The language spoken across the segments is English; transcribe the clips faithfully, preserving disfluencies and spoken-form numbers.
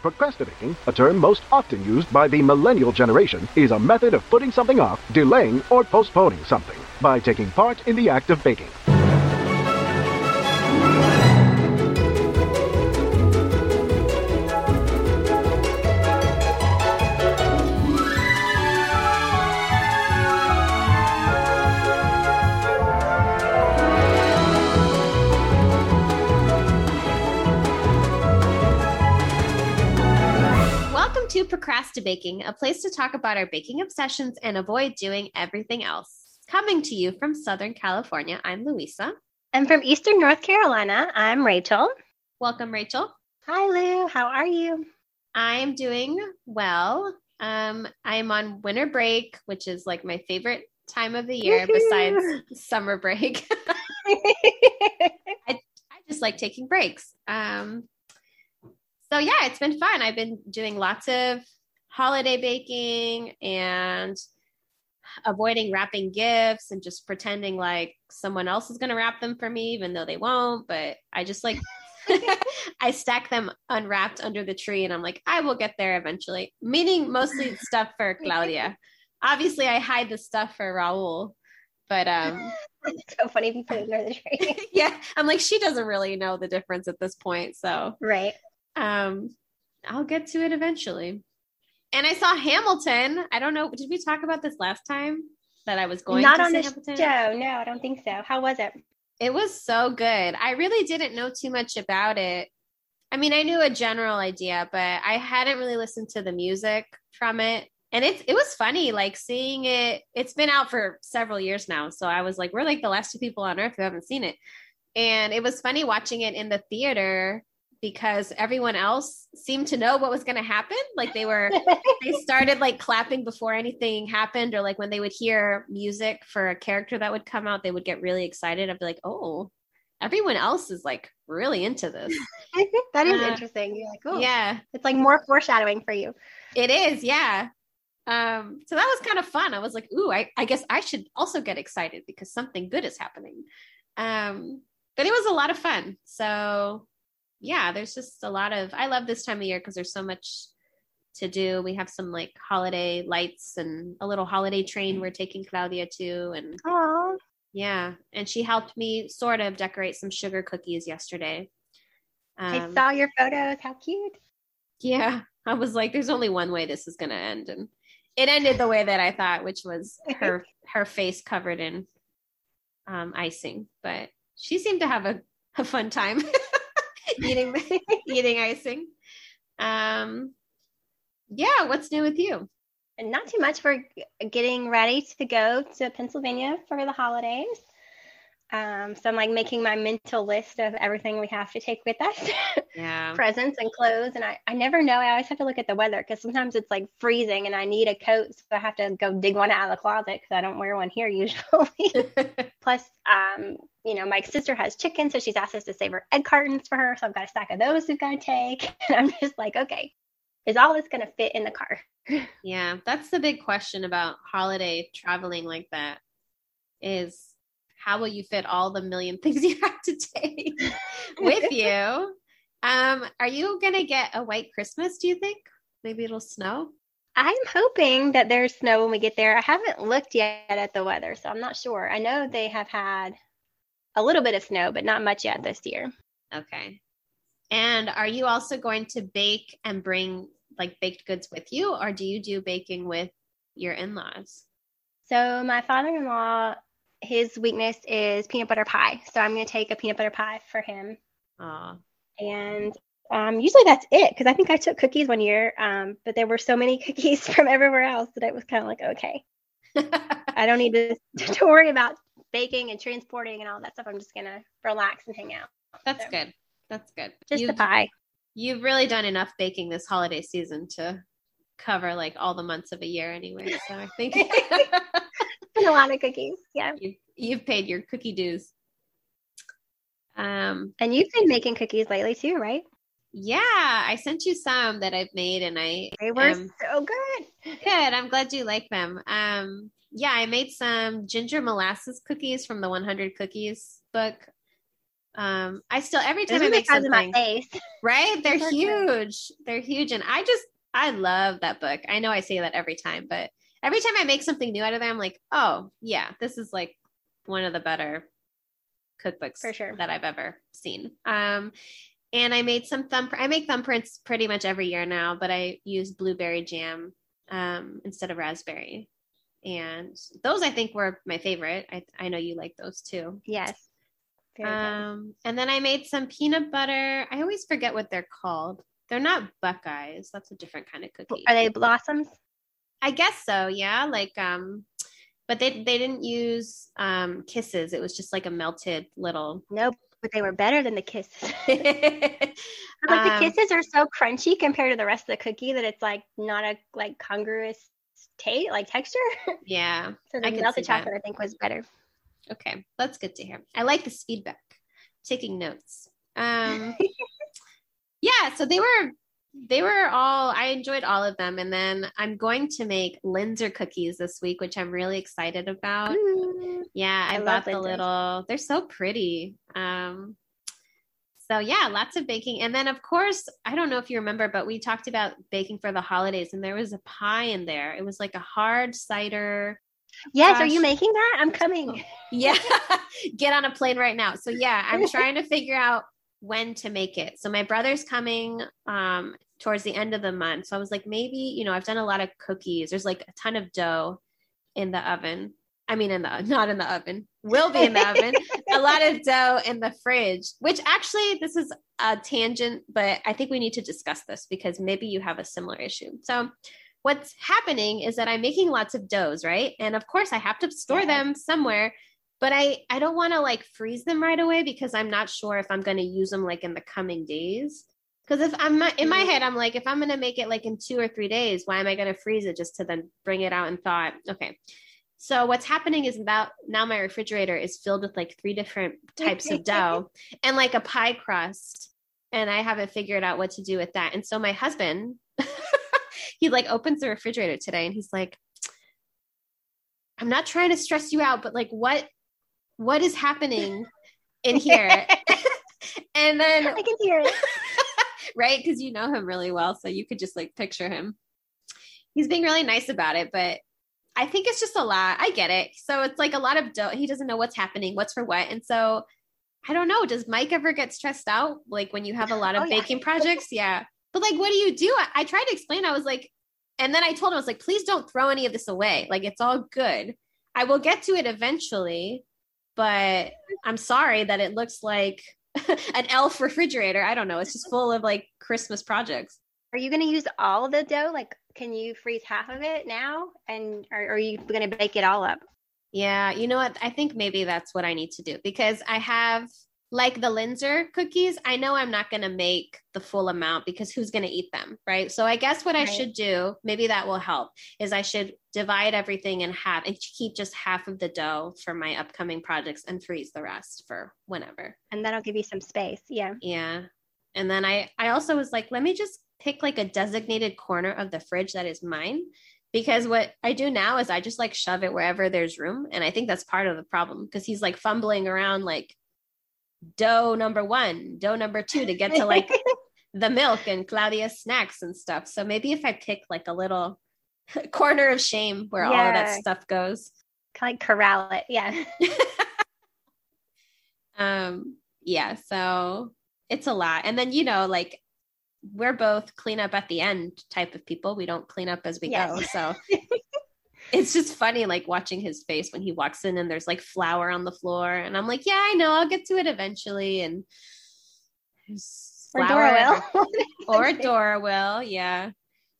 Procrastinating, a term most often used by the millennial generation, is a method of putting something off, delaying, or postponing something by taking part in the act of baking. Baking, a place to talk about our baking obsessions and avoid doing everything else. Coming to you from Southern California, I'm Louisa. And from Eastern North Carolina, I'm Rachel. Welcome, Rachel. Hi, Lou. How are you? I'm doing well. Um, I'm on winter break, which is like my favorite time of the year besides summer break. I, I just like taking breaks. Um, so yeah, it's been fun. I've been doing lots of holiday baking and avoiding wrapping gifts and just pretending like someone else is going to wrap them for me, even though they won't. But I just like, I stack them unwrapped under the tree and I'm like, I will get there eventually. Meaning mostly stuff for Claudia. Obviously I hide the stuff for Raul, but, um, it's so funny if you put it under the tree. Yeah. I'm like, she doesn't really know the difference at this point. So, right. Um, I'll get to it eventually. And I saw Hamilton. I don't know. Did we talk about this last time that I was going Not to on see the Hamilton? Show. No, I don't think so. How was it? It was so good. I really didn't know too much about it. I mean, I knew a general idea, but I hadn't really listened to the music from it. And it's, it was funny, like seeing it. It's been out for several years now. So I was like, we're like the last two people on earth who haven't seen it. And it was funny watching it in the theater because everyone else seemed to know what was going to happen. Like they were, they started like clapping before anything happened, or like when they would hear music for a character that would come out, they would get really excited. I'd be like, oh, everyone else is like really into this. That is uh, interesting. You're like, oh, yeah, it's like more foreshadowing for you. It is. Yeah. Um, so that was kind of fun. I was like, ooh, I, I guess I should also get excited because something good is happening. Um, but it was a lot of fun. So yeah, there's just a lot of, I love this time of year because there's so much to do. We have some like holiday lights and a little holiday train we're taking Claudia to. And aww. Yeah, and she helped me sort of decorate some sugar cookies yesterday. Um, I saw your photos. How cute. Yeah, I was like, there's only one way this is going to end. And it ended the way that I thought, which was her, her face covered in um, icing. But she seemed to have a, a fun time. eating eating icing. Um yeah what's new with you? And not too much. We're getting ready to go to Pennsylvania for the holidays, um so I'm like making my mental list of everything we have to take with us. Yeah. Presents and clothes, and I, I never know. I always have to look at the weather because sometimes it's like freezing and I need a coat, so I have to go dig one out of the closet because I don't wear one here usually. Plus um you know, my sister has chickens, so she's asked us to save her egg cartons for her, so I've got a stack of those we've got to take. And I'm just like, okay, is all this going to fit in the car? Yeah, that's the big question about holiday traveling like that is how will you fit all the million things you have to take with you? Um, are you going to get a white Christmas, do you think? Maybe it'll snow? I'm hoping that there's snow when we get there. I haven't looked yet at the weather, so I'm not sure. I know they have had a little bit of snow, but not much yet this year. Okay. And are you also going to bake and bring like baked goods with you, or do you do baking with your in-laws? So my father-in-law, his weakness is peanut butter pie. So I'm going to take a peanut butter pie for him. Aww. And um, usually that's it. Cause I think I took cookies one year, um, but there were so many cookies from everywhere else that it was kind of like, okay, I don't need to, to worry about baking and transporting and all that stuff. I'm just going to relax and hang out. That's so good. That's good. Just you've, the pie. You've really done enough baking this holiday season to cover like all the months of a year anyway. So I think a lot of cookies. Yeah. You, you've paid your cookie dues. Um, and you've been making cookies lately too, right? Yeah. I sent you some that I've made and I, they were um, so good. Good. I'm glad you like them. Um, yeah, I made some ginger molasses cookies from the one hundred cookies book. Um, I still, every time I make something, my face. Right? They're huge. They're huge. And I just, I love that book. I know I say that every time, but every time I make something new out of there, I'm like, oh yeah, this is like one of the better cookbooks for sure that I've ever seen. Um, and I made some thumb, I make thumbprints pretty much every year now, but I use blueberry jam, um, instead of raspberry. And those, I think, were my favorite. I, I know you like those too. Yes. Um, and then I made some peanut butter. I always forget what they're called. They're not Buckeyes. That's a different kind of cookie. Are they blossoms? I guess so. Yeah. Like, um, but they, they didn't use, um, kisses. It was just like a melted little. Nope. But they were better than the kisses. Like um, the kisses are so crunchy compared to the rest of the cookie that it's like not a like congruous taste, like texture. Yeah. So the I melted chocolate that. I think was better. Okay. That's good to hear. I like this feedback, taking notes. Um, yeah. So they were, they were all, I enjoyed all of them. And then I'm going to make Linzer cookies this week, which I'm really excited about. Ooh, yeah. I, I bought the Linzer. Little, they're so pretty. Um, so yeah, lots of baking. And then of course, I don't know if you remember, but we talked about baking for the holidays and there was a pie in there. It was like a hard cider. Yes. Gosh. Are you making that? I'm coming. Yeah. Get on a plane right now. So yeah, I'm trying to figure out when to make it. So my brother's coming, um, towards the end of the month. So I was like, maybe, you know, I've done a lot of cookies. There's like a ton of dough in the oven. I mean, in the, not in the oven, will be in the oven, a lot of dough in the fridge, which actually this is a tangent, but I think we need to discuss this because maybe you have a similar issue. So what's happening is that I'm making lots of doughs, right? And of course I have to store yeah. them somewhere, but I, I don't want to like freeze them right away because I'm not sure if I'm going to use them like in the coming days. Cause if I'm not, in my head, I'm like, if I'm going to make it like in two or three days, why am I going to freeze it just to then bring it out and thaw it? Okay. So what's happening is about now my refrigerator is filled with like three different types of dough and like a pie crust. And I haven't figured out what to do with that. And so my husband, he like opens the refrigerator today and he's like, I'm not trying to stress you out, but like, what, what is happening in here? And then I can hear it. Right. Cause you know him really well. So you could just like picture him. He's being really nice about it, but I think it's just a lot. I get it. So it's like a lot of dough. He doesn't know what's happening, what's for what. And so I don't know, does Mike ever get stressed out? Like when you have a lot of oh, baking yeah. projects. Yeah. But like, what do you do? I, I tried to explain. I was like, and then I told him, I was like, please don't throw any of this away. Like, it's all good. I will get to it eventually, but I'm sorry that it looks like an elf refrigerator. I don't know. It's just full of like Christmas projects. Are you going to use all of the dough? Like, can you freeze half of it now? And are, are you going to bake it all up? Yeah. You know what? I think maybe that's what I need to do because I have like the Linzer cookies, I know I'm not going to make the full amount because who's going to eat them, right? So I guess what right. I should do, maybe that will help, is I should divide everything in half and keep just half of the dough for my upcoming projects and freeze the rest for whenever. And that'll give you some space, yeah. Yeah. And then I, I also was like, let me just pick like a designated corner of the fridge that is mine because what I do now is I just like shove it wherever there's room. And I think that's part of the problem because he's like fumbling around like, dough number one, dough number two to get to like the milk and Claudia's snacks and stuff. So maybe if I pick like a little corner of shame where yeah. all of that stuff goes. Kind of corral it. Yeah. um, yeah. So it's a lot. And then, you know, like we're both clean up at the end type of people. We don't clean up as we yes. go. So it's just funny, like watching his face when he walks in and there's like flour on the floor and I'm like, yeah, I know I'll get to it eventually. And there's flour or Dora will, or Dora will. Yeah.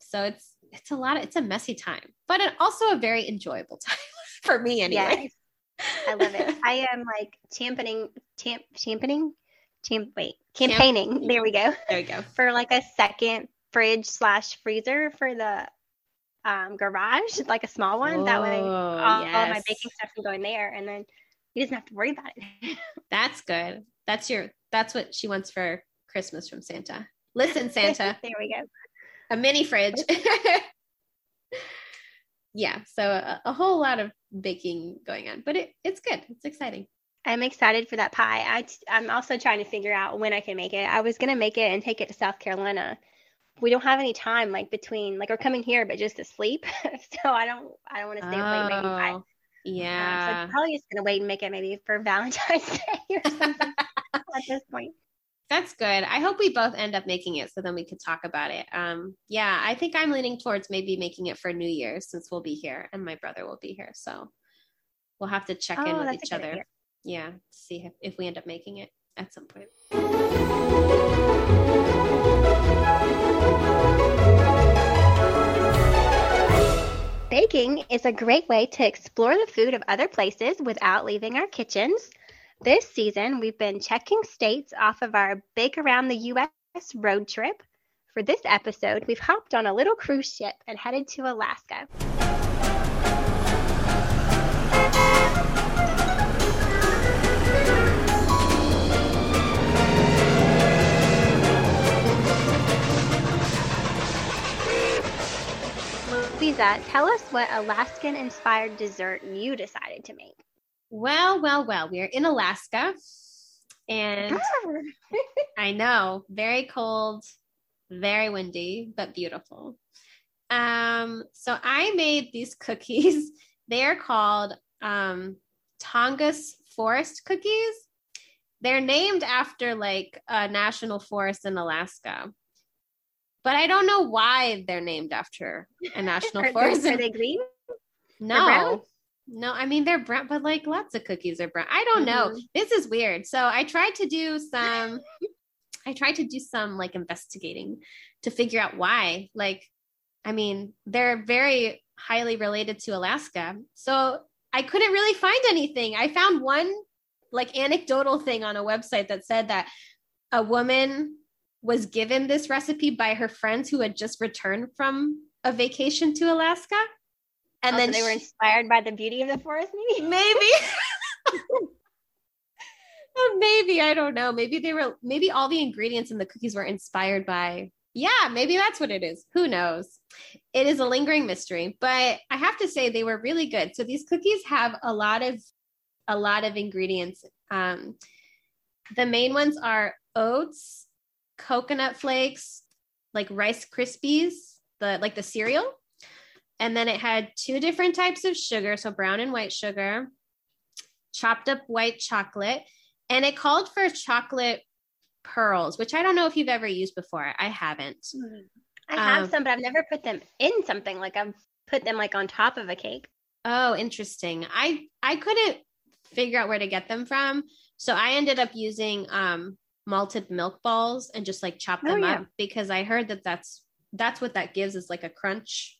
So it's, it's a lot of, it's a messy time, but it also a very enjoyable time for me anyway. Yes. I love it. I am like championing, champ, championing, champ, wait, campaigning. Champ- there we go. There we go. For like a second fridge slash freezer for the um garage, like a small one. Oh, that way all, yes. all my baking stuff can go in there and then you doesn't have to worry about it. That's good. That's your that's what she wants for Christmas from Santa. Listen, Santa. There we go. A mini fridge. Yeah, so a, a whole lot of baking going on, but it it's good. It's exciting. I'm excited for that pie. I, I'm also trying to figure out when I can make it. I was going to make it and take it to South Carolina. We don't have any time, like, between, like, we're coming here, but just to sleep. So I don't, I don't want to stay oh, up late making pie. Yeah. Um, so I'm probably just going to wait and make it maybe for Valentine's Day or something at this point. That's good. I hope we both end up making it so then we could talk about it. Um, yeah, I think I'm leaning towards maybe making it for New Year's since we'll be here and my brother will be here. So we'll have to check oh, in with each other. Idea. Yeah, see if, if we end up making it at some point. Baking is a great way to explore the food of other places without leaving our kitchens. This season, we've been checking states off of our Big Around the U S road trip. For this episode, we've hopped on a little cruise ship and headed to Alaska. Louisa, tell us what Alaskan-inspired dessert you decided to make. Well, well, well, we are in Alaska and I know, very cold, very windy, but beautiful. Um, so I made these cookies. They are called um, Tongass forest cookies. They're named after like a national forest in Alaska, but I don't know why they're named after a national are forest. They, are they green? No. No, I mean, they're brown, but like lots of cookies are brown. I don't know. Mm-hmm. This is weird. So I tried to do some, I tried to do some like investigating to figure out why. Like, I mean, they're very highly related to Alaska. So I couldn't really find anything. I found one like anecdotal thing on a website that said that a woman was given this recipe by her friends who had just returned from a vacation to Alaska. And oh, then so they she, were inspired by the beauty of the forest, maybe? Maybe. Maybe, I don't know. Maybe they were, maybe all the ingredients in the cookies were inspired by, yeah, maybe that's what it is. Who knows? It is a lingering mystery, but I have to say they were really good. So these cookies have a lot of, a lot of ingredients. Um, the main ones are oats, coconut flakes, like Rice Krispies, the, like the cereal. And then it had two different types of sugar. So brown and white sugar, chopped up white chocolate, and it called for chocolate pearls, which I don't know if you've ever used before. I haven't. I have um, some, but I've never put them in something. Like I've put them like on top of a cake. Oh, interesting. I, I couldn't figure out where to get them from. So I ended up using um, malted milk balls and just like chop them oh, yeah. up because I heard that that's, that's what that gives is like a crunch.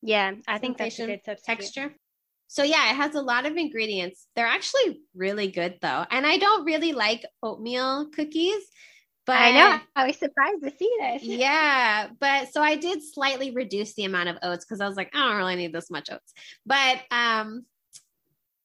Yeah, I think that's a good texture. So yeah, it has a lot of ingredients. They're actually really good though. And I don't really like oatmeal cookies, but I know I was surprised to see this. Yeah. But so I did slightly reduce the amount of oats because I was like, I don't really need this much oats. But um,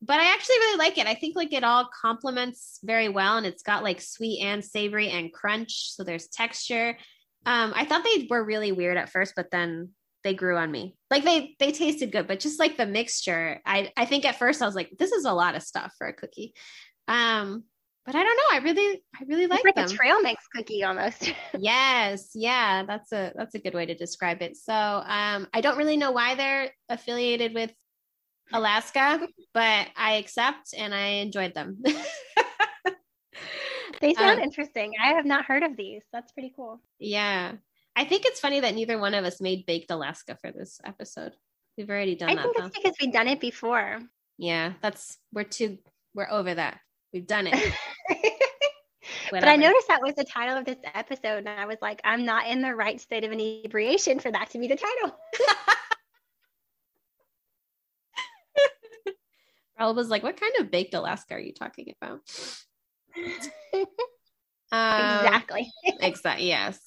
but I actually really like it. I think like it all complements very well and it's got like sweet and savory and crunch. So there's texture. Um, I thought they were really weird at first, but then they grew on me. Like they, they tasted good, but just like the mixture, I, I think at first I was like, this is a lot of stuff for a cookie. Um, but I don't know. I really, I really like, like them. A trail mix cookie almost. Yes. Yeah. That's a, that's a good way to describe it. So, um, I don't really know why they're affiliated with Alaska, but I accept and I enjoyed them. They sound um, interesting. I have not heard of these. That's pretty cool. Yeah. I think it's funny that neither one of us made Baked Alaska for this episode. We've already done I that. I think that's because we've done it before. Yeah, that's, we're too, we're over that. We've done it. But I noticed that was the title of this episode. And I was like, I'm not in the right state of inebriation for that to be the title. Raul was like, what kind of Baked Alaska are you talking about? um, exactly. Exactly. Yes.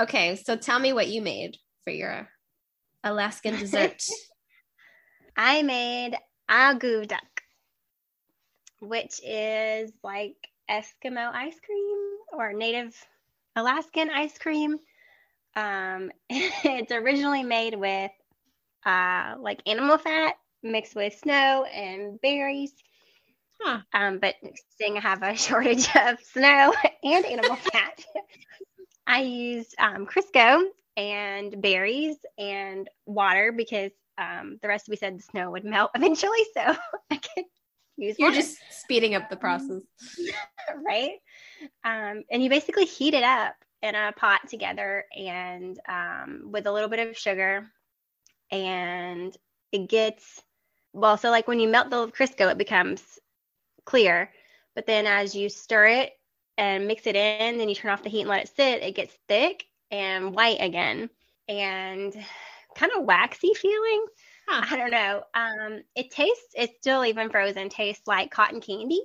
Okay, so tell me what you made for your Alaskan dessert. I made Agudak, which is like Eskimo ice cream or native Alaskan ice cream. Um, it's originally made with uh, like animal fat mixed with snow and berries. Huh. Um, but seeing I have a shortage of snow and animal fat, I used um, Crisco and berries and water because um, the recipe said the snow would melt eventually. So I could use You're water. Just speeding up the process. Right. Um, and you basically heat it up in a pot together and um, with a little bit of sugar, and it gets, well, so like when you melt the Crisco, it becomes clear, but then as you stir it and mix it in, then you turn off the heat and let it sit, it gets thick and white again and kind of waxy feeling. Huh. I don't know. Um, it tastes, it's still even frozen, tastes like cotton candy,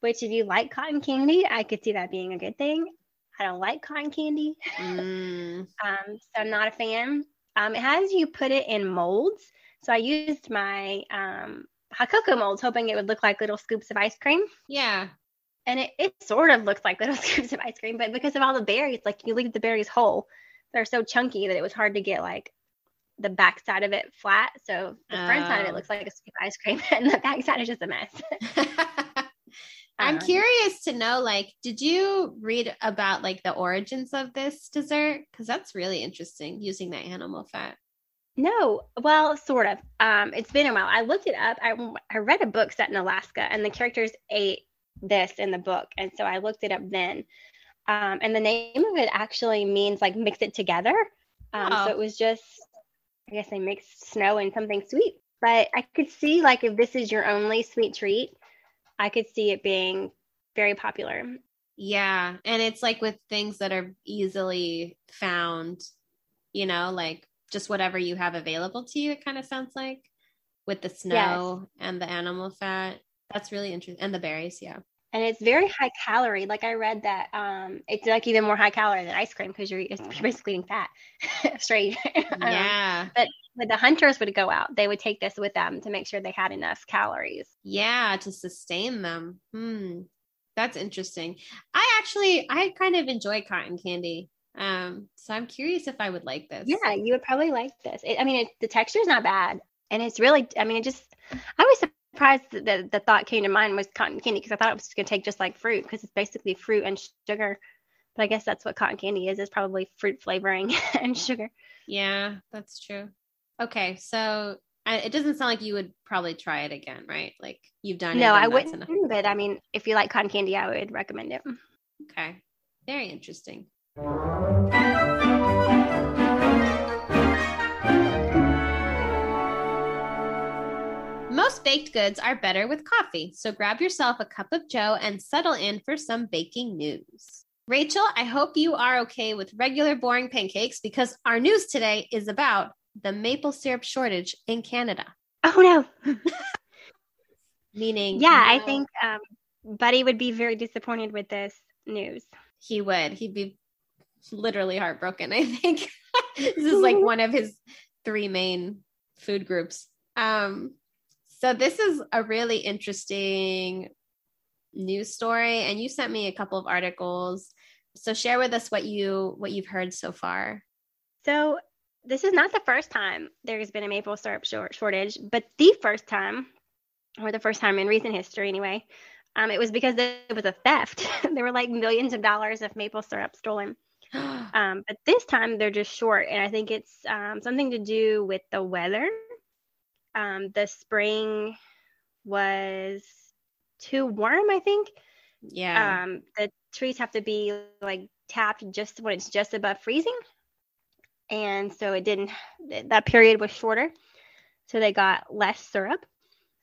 which if you like cotton candy, I could see that being a good thing. I don't like cotton candy. Mm. um, so I'm not a fan. Um, it has you put it in molds. So I used my um, Hakoko molds, hoping it would look like little scoops of ice cream. Yeah. And it, it sort of looks like little scoops of ice cream, but because of all the berries, like you leave the berries whole. They're so chunky that it was hard to get like the back side of it flat. So the oh. front side of it looks like a scoop of ice cream and the back side is just a mess. I'm um, curious to know, like, did you read about like the origins of this dessert? Because that's really interesting, using that animal fat. No, well, sort of. Um, it's been a while. I looked it up. I, I read a book set in Alaska, and the characters ate this in the book, and so I looked it up then. Um, and the name of it actually means like mix it together. Um, oh. So it was just, I guess they mixed snow and something sweet. But I could see like if this is your only sweet treat, I could see it being very popular. Yeah. And it's like with things that are easily found, you know, like just whatever you have available to you, it kind of sounds like, with the snow yes. and the animal fat. That's really interesting. And the berries. Yeah. And it's very high calorie. Like I read that um, it's like even more high calorie than ice cream because you're, you're basically eating fat straight. Yeah. Um, but But the hunters would go out. They would take this with them to make sure they had enough calories. Yeah, to sustain them. Hmm. That's interesting. I actually, I kind of enjoy cotton candy. Um, so I'm curious if I would like this. Yeah, you would probably like this. It, I mean, it, the texture is not bad. And it's really, I mean, it just, I was surprised that the thought came to mind was cotton candy, because I thought it was going to take just like fruit, because it's basically fruit and sugar. But I guess that's what cotton candy is, is probably fruit flavoring and sugar. Yeah, that's true. Okay, so uh, it doesn't sound like you would probably try it again, right? Like you've done it. No, I wouldn't, but I mean, if you like cotton candy, I would recommend it. Okay, very interesting. Most baked goods are better with coffee, so grab yourself a cup of joe and settle in for some baking news. Rachel, I hope you are okay with regular boring pancakes, because our news today is about the maple syrup shortage in Canada. Oh no. Meaning, yeah, no. I think um, Buddy would be very disappointed with this news. He would. He'd be literally heartbroken, I think. This is like one of his three main food groups. Um, so this is a really interesting news story, and you sent me a couple of articles. So share with us what you what you've heard so far. So this is not the first time there has been a maple syrup short- shortage, but the first time, or the first time in recent history anyway, um, it was because it was a theft. There were like millions of dollars of maple syrup stolen. Um, but this time they're just short. And I think it's um, something to do with the weather. Um, the spring was too warm, I think. Yeah. Um, the trees have to be like tapped just when it's just above freezing. And so it didn't, that period was shorter. So they got less syrup.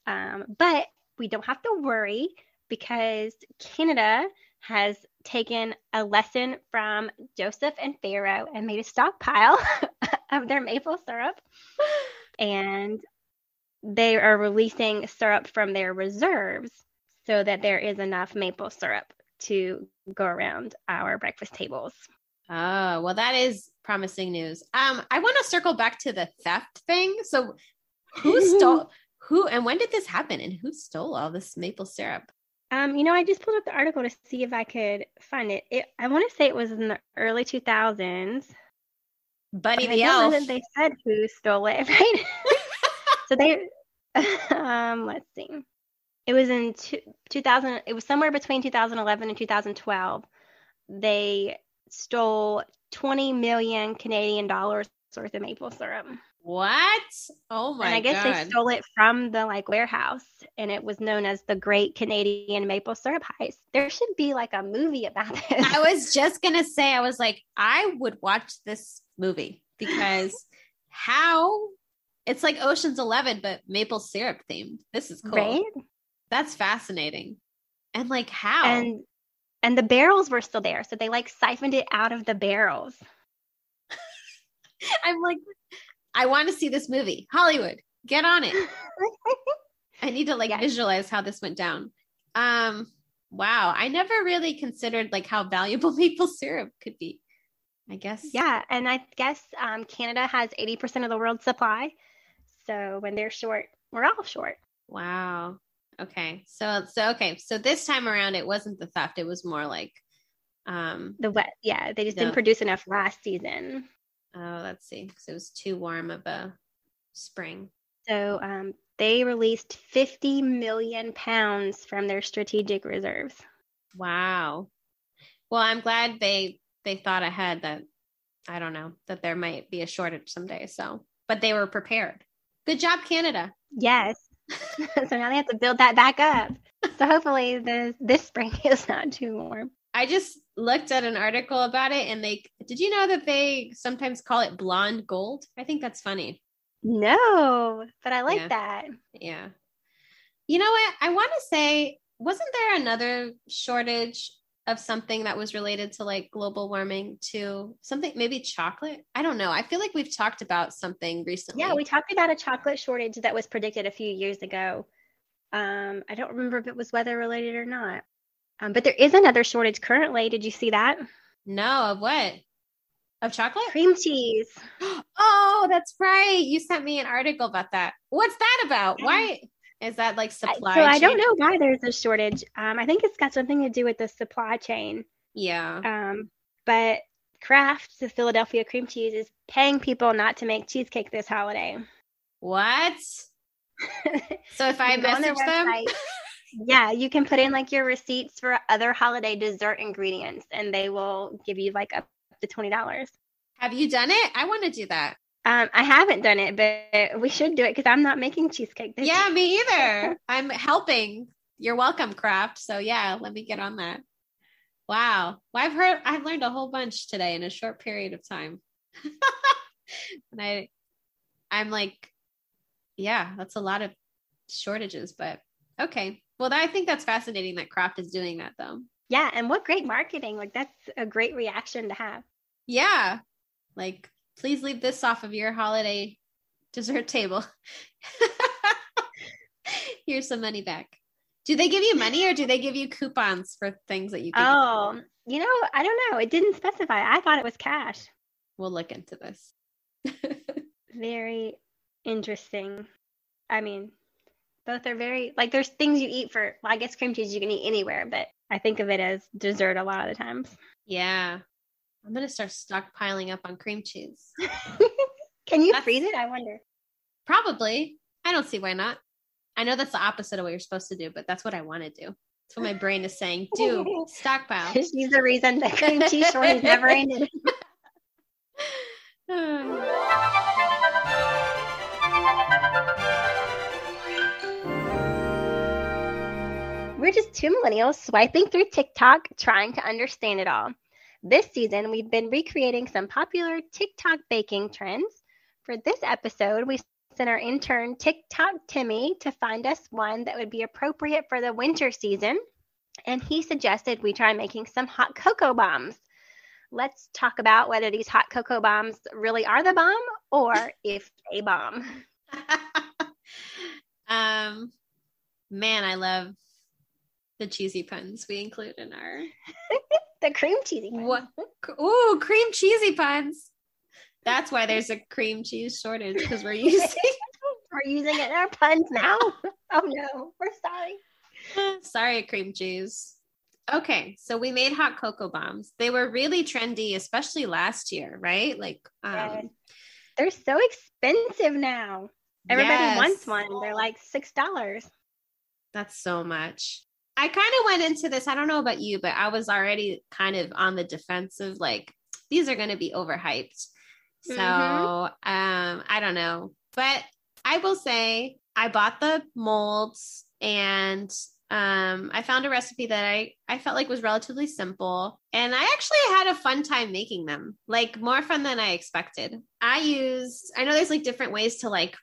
Um, but we don't have to worry, because Canada has taken a lesson from Joseph and Pharaoh and made a stockpile of their maple syrup. And they are releasing syrup from their reserves so that there is enough maple syrup to go around our breakfast tables. Oh, well, that is promising news. Um, I want to circle back to the theft thing. So who stole, who, and when did this happen, and who stole all this maple syrup? Um, you know, I just pulled up the article to see if I could find it. it I want to say it was in the early two thousands. Buddy the elf. They said who stole it, right? So they, um, let's see. It was in two thousand. It was somewhere between two thousand eleven and two thousand twelve. They stole twenty million Canadian dollars worth of maple syrup. What? Oh my god! And I guess god. they stole it from the like warehouse, and it was known as the Great Canadian Maple Syrup Heist. There should be like a movie about this. I was just gonna say, I was like, I would watch this movie because how? It's like Ocean's Eleven, but maple syrup themed. This is cool. Right? That's fascinating. And like how? And and the barrels were still there. So they like siphoned it out of the barrels. I'm like, I want to see this movie. Hollywood, get on it. I need to like yeah. visualize how this went down. Um, wow. I never really considered like how valuable maple syrup could be, I guess. Yeah. And I guess um, Canada has eighty percent of the world's supply. So when they're short, we're all short. Wow. Okay. So, so, okay. So this time around, it wasn't the theft. It was more like, um, the wet. Yeah. They just the, didn't produce enough last season. Oh, let's see. So it was too warm of a spring. So, um, they released fifty million pounds from their strategic reserves. Wow. Well, I'm glad they, they thought ahead that, I don't know, that there might be a shortage someday. So, but they were prepared. Good job, Canada. Yes. So now they have to build that back up. So hopefully this, this spring is not too warm. I just looked at an article about it and they, did you know that they sometimes call it blonde gold? I think that's funny. No, but I like yeah. that. Yeah. You know what? I want to say, wasn't there another shortage of something that was related to like global warming to something, maybe chocolate? I don't know. I feel like we've talked about something recently. Yeah. We talked about a chocolate shortage that was predicted a few years ago. Um, I don't remember if it was weather related or not, um, but there is another shortage currently. Did you see that? No. Of what? Of chocolate? Cream cheese. Oh, that's right. You sent me an article about that. What's that about? Why? Is that like supply chain? So I don't know why there's a shortage. Um, I think it's got something to do with the supply chain. Yeah. Um, but Kraft, the Philadelphia cream cheese, is paying people not to make cheesecake this holiday. What? So if I message them? Website, yeah, you can put in like your receipts for other holiday dessert ingredients and they will give you like up to twenty dollars. Have you done it? I want to do that. Um, I haven't done it, but we should do it because I'm not making cheesecake this yeah, year. Me either. I'm helping. You're welcome, Kraft. So yeah, let me get on that. Wow. Well, I've heard, I've learned a whole bunch today in a short period of time. And I, I'm like, yeah, that's a lot of shortages, but okay. Well, I think that's fascinating that Kraft is doing that though. Yeah. And what great marketing. Like that's a great reaction to have. Yeah. Like, please leave this off of your holiday dessert table. Here's some money back. Do they give you money or do they give you coupons for things that you can Oh, buy? You know, I don't know. It didn't specify. I thought it was cash. We'll look into this. Very interesting. I mean, both are very, like there's things you eat for, well, I guess cream cheese you can eat anywhere, but I think of it as dessert a lot of the times. Yeah. I'm going to start stockpiling up on cream cheese. Can you that's, freeze it? I wonder. Probably. I don't see why not. I know that's the opposite of what you're supposed to do, but that's what I want to do. That's what my brain is saying. Do stockpile. She's the reason the cream cheese shortage never ended. We're just two millennials swiping through TikTok, trying to understand it all. This season, we've been recreating some popular TikTok baking trends. For this episode, we sent our intern TikTok Timmy to find us one that would be appropriate for the winter season, and he suggested we try making some hot cocoa bombs. Let's talk about whether these hot cocoa bombs really are the bomb or if a bomb. um, man, I love the cheesy puns we include in our... The cream cheesy puns. What? Ooh, cream cheesy puns. That's why there's a cream cheese shortage because we're using we're using it in our puns now. Oh no, we're sorry. Sorry, cream cheese. Okay, so we made hot cocoa bombs. They were really trendy, especially last year, right? Like, um, yeah. They're so expensive now. Everybody yes. wants one. They're like six dollars. That's so much. I kind of went into this, I don't know about you, but I was already kind of on the defensive, like these are going to be overhyped. So mm-hmm. um, I don't know, but I will say I bought the molds and um, I found a recipe that I, I felt like was relatively simple. And I actually had a fun time making them, like more fun than I expected. I used, I know there's like different ways to like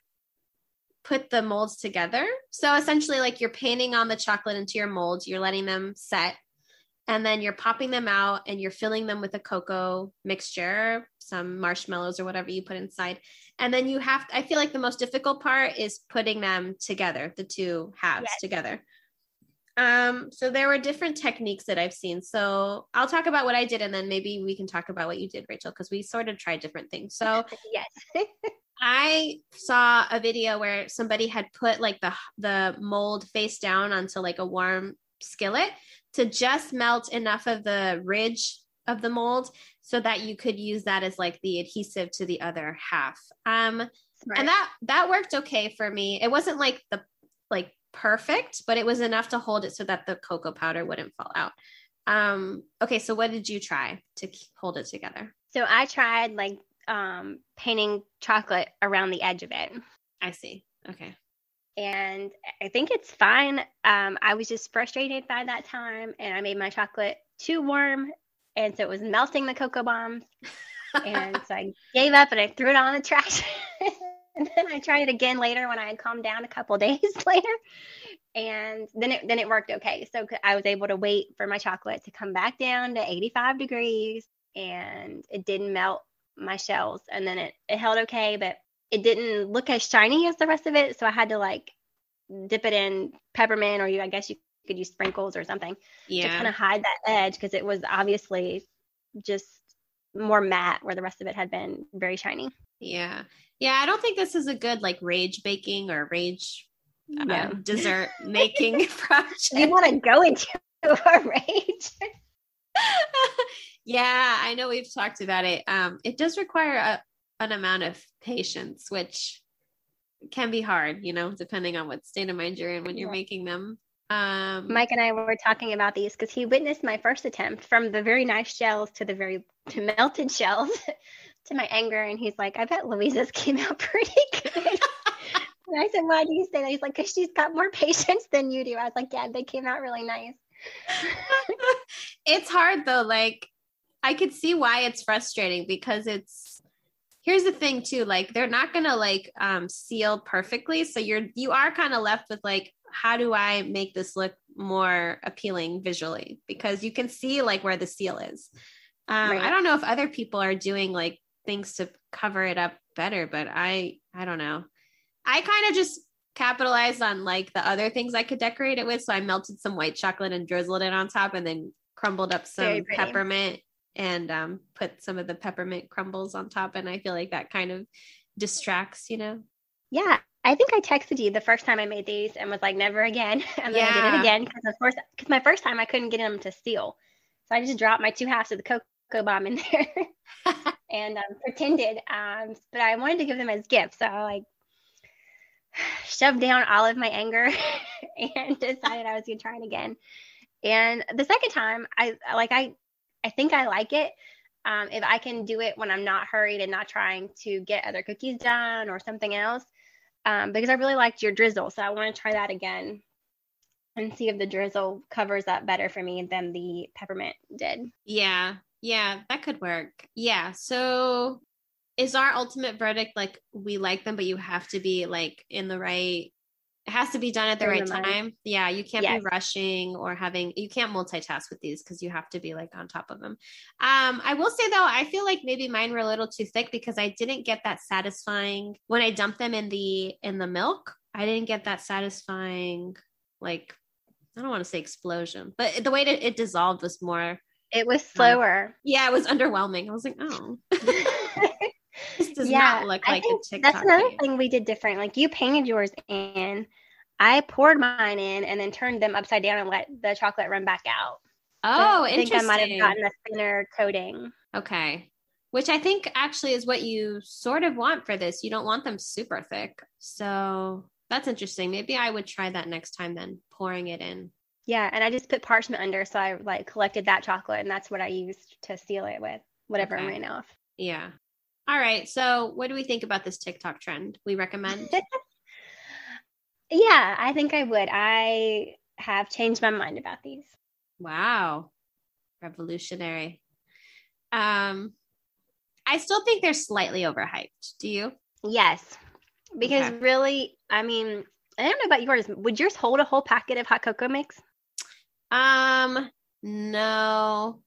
put the molds together. So essentially like you're painting on the chocolate into your molds, you're letting them set, and then you're popping them out and you're filling them with a cocoa mixture, some marshmallows or whatever you put inside. And then you have to, I feel like the most difficult part is putting them together, the two halves yes. together. Um, so there were different techniques that I've seen. So I'll talk about what I did and then maybe we can talk about what you did, Rachel, because we sort of tried different things. So yes, I saw a video where somebody had put like the, the mold face down onto like a warm skillet to just melt enough of the ridge of the mold so that you could use that as like the adhesive to the other half. Um, right. And that, that worked okay for me. It wasn't like the, like perfect, but it was enough to hold it so that the cocoa powder wouldn't fall out. Um, okay. So what did you try to hold it together? So I tried like, um, painting chocolate around the edge of it. I see. Okay. And I think it's fine. Um, I was just frustrated by that time and I made my chocolate too warm. And so it was melting the cocoa bombs. And so I gave up and I threw it on the trash. And then I tried it again later when I had calmed down a couple days later. And then it, then it worked okay. So I was able to wait for my chocolate to come back down to eighty-five degrees and it didn't melt my shells. And then it, it held okay, but it didn't look as shiny as the rest of it. So I had to like dip it in peppermint or you, I guess you could use sprinkles or something yeah. to kind of hide that edge because it was obviously just more matte where the rest of it had been very shiny. Yeah. Yeah. I don't think this is a good like rage baking or rage um, no. dessert making project. You want to go into a rage. Yeah. I know we've talked about it. Um, it does require a, an amount of patience, which can be hard, you know, depending on what state of mind you're in when you're yeah. making them. Um, Mike and I were talking about these because he witnessed my first attempt from the very nice shells to the very to melted shells to my anger. And he's like, I bet Louisa's came out pretty good. And I said, why do you say that? He's like, because she's got more patience than you do. I was like, yeah, they came out really nice. It's hard though. Like I could see why it's frustrating because it's, here's the thing too, like they're not going to like um, seal perfectly. So you're, you are kind of left with like, how do I make this look more appealing visually? Because you can see like where the seal is. Um, right. I don't know if other people are doing like things to cover it up better, but I, I don't know. I kind of just capitalized on like the other things I could decorate it with. So I melted some white chocolate and drizzled it on top and then crumbled up some peppermint and um, put some of the peppermint crumbles on top. And I feel like that kind of distracts, you know? Yeah. I think I texted you the first time I made these and was like, never again. And then yeah. I did it again because of course, because my first time I couldn't get them to seal. So I just dropped my two halves of the cocoa bomb in there and um, pretended. Um, but I wanted to give them as gifts. So I like shoved down all of my anger and decided I was going to try it again. And the second time I like, I, I think I like it. Um, if I can do it when I'm not hurried and not trying to get other cookies done or something else. Um, because I really liked your drizzle. So I want to try that again and see if the drizzle covers up better for me than the peppermint did. Yeah. Yeah. That could work. Yeah. So is our ultimate verdict, like we like them, but you have to be like in the right, it has to be done at the right time. Yeah. You can't yes. be rushing or having, you can't multitask with these because you have to be like on top of them. Um, I will say though, I feel like maybe mine were a little too thick because I didn't get that satisfying when I dumped them in the, in the milk. I didn't get that satisfying, like, I don't want to say explosion, but the way that it dissolved was more. It was slower. Um, yeah. It was underwhelming. I was like, oh, this does yeah, not look like a TikTok. That's another video. Thing we did different. Like you painted yours in, I poured mine in and then turned them upside down and let the chocolate run back out. Oh, so I interesting. I think I might have gotten a thinner coating. Okay. Which I think actually is what you sort of want for this. You don't want them super thick. So That's interesting. Maybe I would try that next time then, pouring it in. Yeah. And I just put parchment under. So I like collected that chocolate and that's what I used to seal it with, whatever okay. ran off. Yeah. All right. So what do we think about this TikTok trend? We recommend? Yeah, I think I would. I have changed my mind about these. Wow. Revolutionary. Um, I still think they're slightly overhyped. Do you? Yes. Because okay. really, I mean, I don't know about yours. Would yours hold a whole packet of hot cocoa mix? Um, no,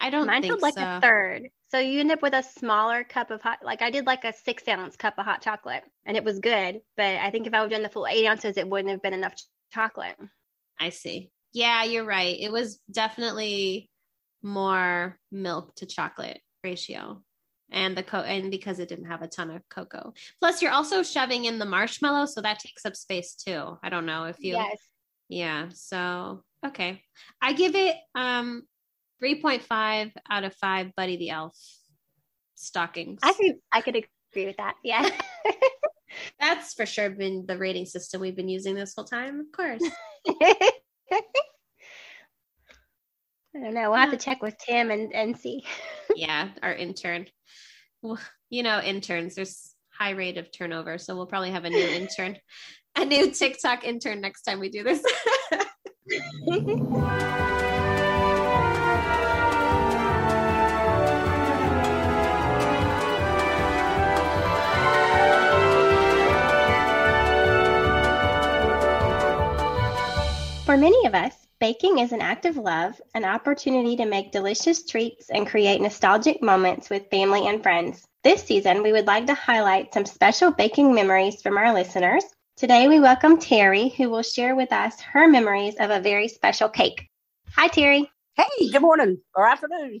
I don't Mine think so. Mine held like a third. So you end up with a smaller cup of hot, like I did like a six ounce cup of hot chocolate and it was good. But I think if I would have done the full eight ounces, it wouldn't have been enough ch- chocolate. I see. Yeah, you're right. It was definitely more milk to chocolate ratio. And the co- and because it didn't have a ton of cocoa. Plus, you're also shoving in the marshmallow, so that takes up space too. I don't know if you. Yes. Yeah. So okay, I give it um three point five out of five. Buddy the Elf stockings. I could I could agree with that. Yeah. That's for sure been the rating system we've been using this whole time. Of course. I don't know. We'll have to check with Tim and, and see. Yeah, our intern. Well, you know, interns, there's high rate of turnover. So we'll probably have a new intern, a new TikTok intern next time we do this. For many of us, baking is an act of love, an opportunity to make delicious treats and create nostalgic moments with family and friends. This season, we would like to highlight some special baking memories from our listeners. Today, we welcome Terry, who will share with us her memories of a very special cake. Hi, Terry. Hey, good morning or afternoon.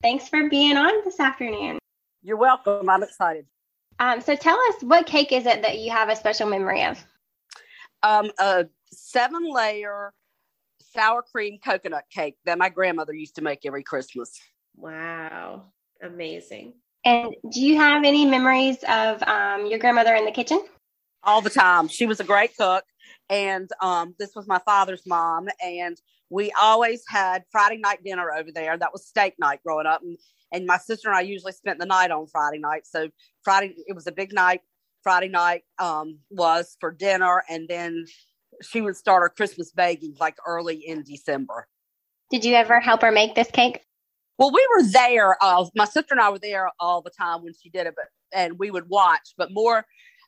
Thanks for being on this afternoon. You're welcome. I'm excited. Um, so tell us, what cake is it that you have a special memory of? Um, a seven-layer sour cream coconut cake that my grandmother used to make every Christmas. Wow. Amazing. And do you have any memories of um, your grandmother in the kitchen? All the time. She was a great cook, and um, this was my father's mom, and we always had Friday night dinner over there. That was steak night growing up, and, and my sister and I usually spent the night on Friday night, so Friday, it was a big night. Friday night um, was for dinner, and then she would start her Christmas baking like early in December. Did you ever help her make this cake? Well, we were there. Uh, my sister and I were there all the time when she did it, but, and we would watch. But more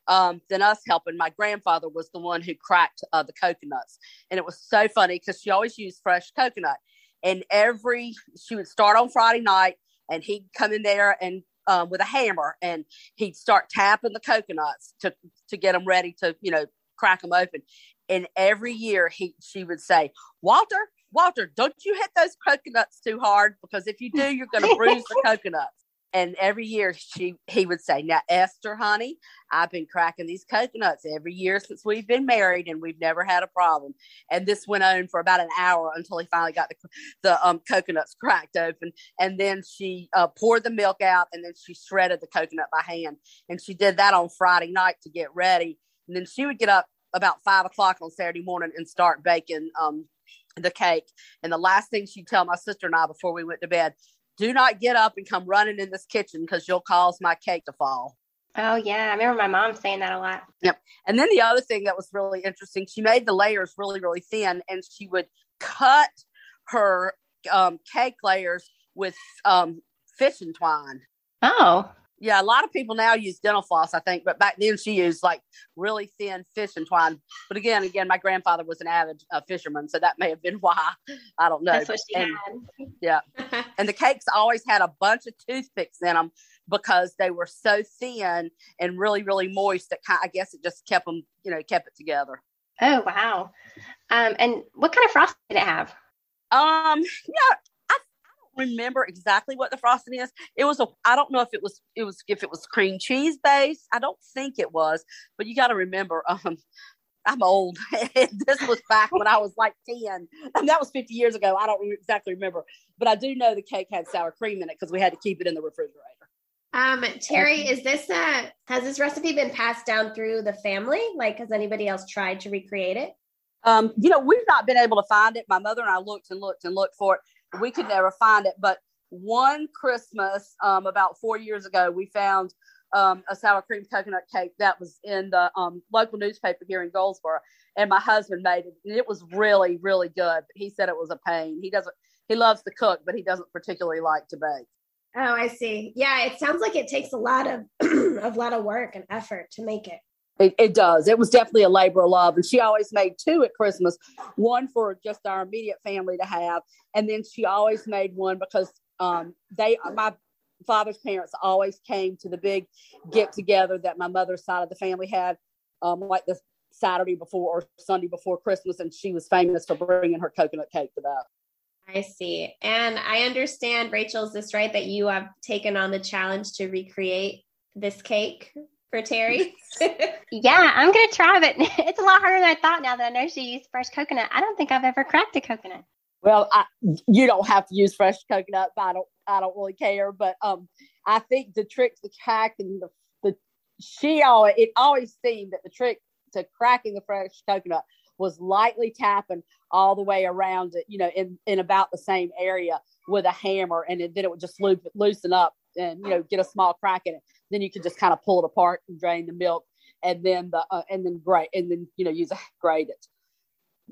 um, than us helping, my grandfather was the one who cracked uh, the coconuts. And it was so funny because she always used fresh coconut. And every, she would start on Friday night, and he'd come in there and Uh, with a hammer, and he'd start tapping the coconuts to to get them ready to, you know, crack them open. And every year he she would say, Walter, Walter, don't you hit those coconuts too hard, because if you do, you're going to bruise the coconuts. And every year she he would say, now, Esther, honey, I've been cracking these coconuts every year since we've been married, and we've never had a problem. And this went on for about an hour until he finally got the, the um, coconuts cracked open. And then she uh, poured the milk out, and then she shredded the coconut by hand. And she did that on Friday night to get ready. And then she would get up about five o'clock on Saturday morning and start baking um, the cake. And the last thing she'd tell my sister and I before we went to bed, do not get up and come running in this kitchen, because you'll cause my cake to fall. Oh, yeah. I remember my mom saying that a lot. Yep. And then the other thing that was really interesting, she made the layers really, really thin, and she would cut her um, cake layers with um, fishing twine. Oh. Yeah. A lot of people now use dental floss, I think, but back then she used like really thin fishing twine. But again, again, my grandfather was an avid uh, fisherman, so that may have been why. I don't know. That's what she and, had. Yeah. And the cakes always had a bunch of toothpicks in them because they were so thin and really, really moist that kind of, I guess it just kept them, you know, kept it together. Oh, wow. Um, and what kind of frosting did it have? Um, yeah. remember exactly what the frosting is. It was a I don't know if it was it was if it was cream cheese based. I don't think it was, but you got to remember um I'm old. This was back when I was like ten, and that was fifty years ago. I don't exactly remember, but I do know the cake had sour cream in it because we had to keep it in the refrigerator. Um, Terry, is this, uh, has this recipe been passed down through the family? Like, has anybody else tried to recreate it? Um, you know, we've not been able to find it. My mother and I looked and looked and looked for it. We could never find it. But one Christmas, um, about four years ago, we found um, a sour cream coconut cake that was in the um, local newspaper here in Goldsboro. And my husband made it. And it was really, really good. He said it was a pain. He doesn't, he loves to cook, but he doesn't particularly like to bake. Oh, I see. Yeah, it sounds like it takes a lot of a lot of work and effort to make it. It, it does. It was definitely a labor of love. And she always made two at Christmas, one for just our immediate family to have. And then she always made one because um, they, my father's parents always came to the big get together that my mother's side of the family had, um, like the Saturday before or Sunday before Christmas. And she was famous for bringing her coconut cake to that. I see. And I understand, Rachel, is this right, that you have taken on the challenge to recreate this cake for Terry? Yeah, I'm going to try, but it's a lot harder than I thought now that I know she used fresh coconut. I don't think I've ever cracked a coconut. Well, I, you don't have to use fresh coconut. But I don't I don't really care. But um, I think the trick to cracking the, the she always, it always seemed that the trick to cracking the fresh coconut was lightly tapping all the way around it, you know, in, in about the same area with a hammer. And it, then it would just loop, loosen up and, you know, get a small crack in it. Then you could just kind of pull it apart and drain the milk and then, the uh, and then grate, and then, you know, use a grate it,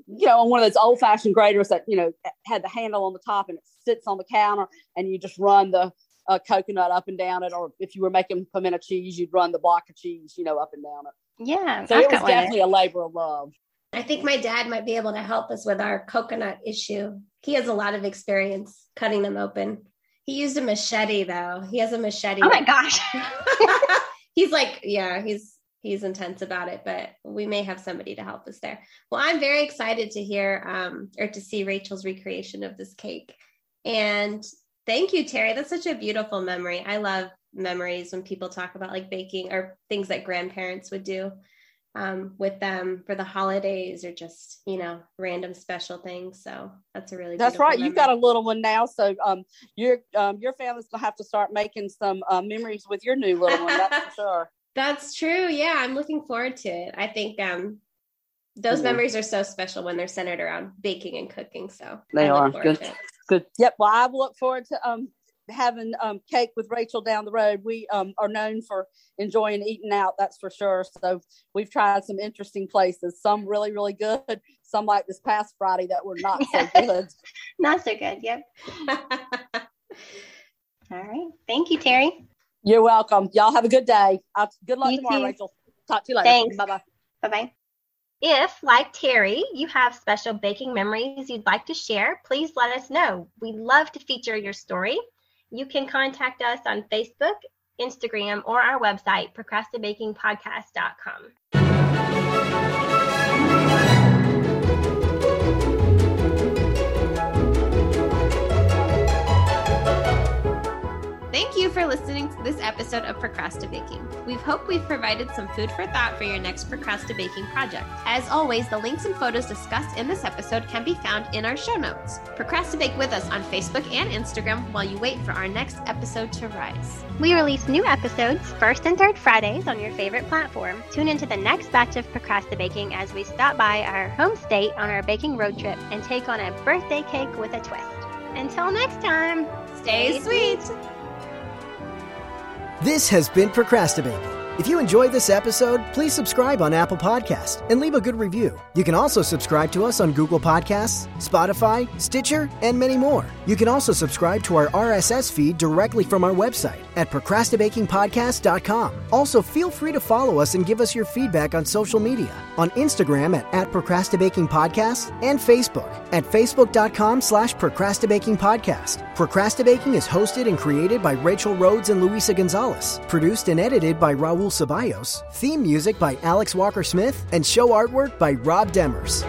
you know, on one of those old fashioned graters that, you know, had the handle on the top and it sits on the counter, and you just run the uh, coconut up and down it. Or if you were making pimento cheese, you'd run the block of cheese, you know, up and down it. Yeah. So I've it was definitely a labor of love. I think my dad might be able to help us with our coconut issue. He has a lot of experience cutting them open. He used a machete though. He has a machete. Oh my gosh. He's like, yeah, he's, he's intense about it, but we may have somebody to help us there. Well, I'm very excited to hear, um, or to see Rachel's recreation of this cake. And thank you, Terry. That's such a beautiful memory. I love memories when people talk about like baking or things that grandparents would do Um, with them for the holidays or just, you know, random special things. So that's a really that's right. Memory. You've got a little one now, so um, your um, your family's gonna have to start making some uh, memories with your new little one. That's for sure. That's true. Yeah, I'm looking forward to it. I think um, those mm-hmm. memories are so special when they're centered around baking and cooking. So they are good. Good. Yep. Well, I look forward to um having um cake with Rachel down the road. We um are known for enjoying eating out, that's for sure. So we've tried some interesting places, some really really good, some like this past Friday that were not so good. Not so good. Yep. All right, thank you, Terry. You're welcome. Y'all have a good day. I'll, good luck you tomorrow too. Rachel, talk to you later. Thanks. Bye-bye. Bye-bye. If, like Terry, you have special baking memories you'd like to share, please let us know. We love to feature your story. You can contact us on Facebook, Instagram, or our website, procrasti baking podcast dot com. Thank you for listening to this episode of ProcrastiBaking. We hope we've provided some food for thought for your next ProcrastiBaking project. As always, the links and photos discussed in this episode can be found in our show notes. ProcrastiBake with us on Facebook and Instagram while you wait for our next episode to rise. We release new episodes first and third Fridays on your favorite platform. Tune into the next batch of ProcrastiBaking as we stop by our home state on our baking road trip and take on a birthday cake with a twist. Until next time, stay, stay sweet. sweet. This has been ProcrastiBaking. If you enjoyed this episode, please subscribe on Apple Podcasts and leave a good review. You can also subscribe to us on Google Podcasts, Spotify, Stitcher, and many more. You can also subscribe to our R S S feed directly from our website at procrasti baking podcast dot com. Also, feel free to follow us and give us your feedback on social media, on Instagram at, at ProcrastiBakingPodcast and Facebook at facebook.com slash ProcrastiBakingPodcast. ProcrastiBaking is hosted and created by Rachel Rhodes and Louisa Gonzalez, produced and edited by Raul Ceballos, theme music by Alex Walker-Smith, and show artwork by Rob Demers.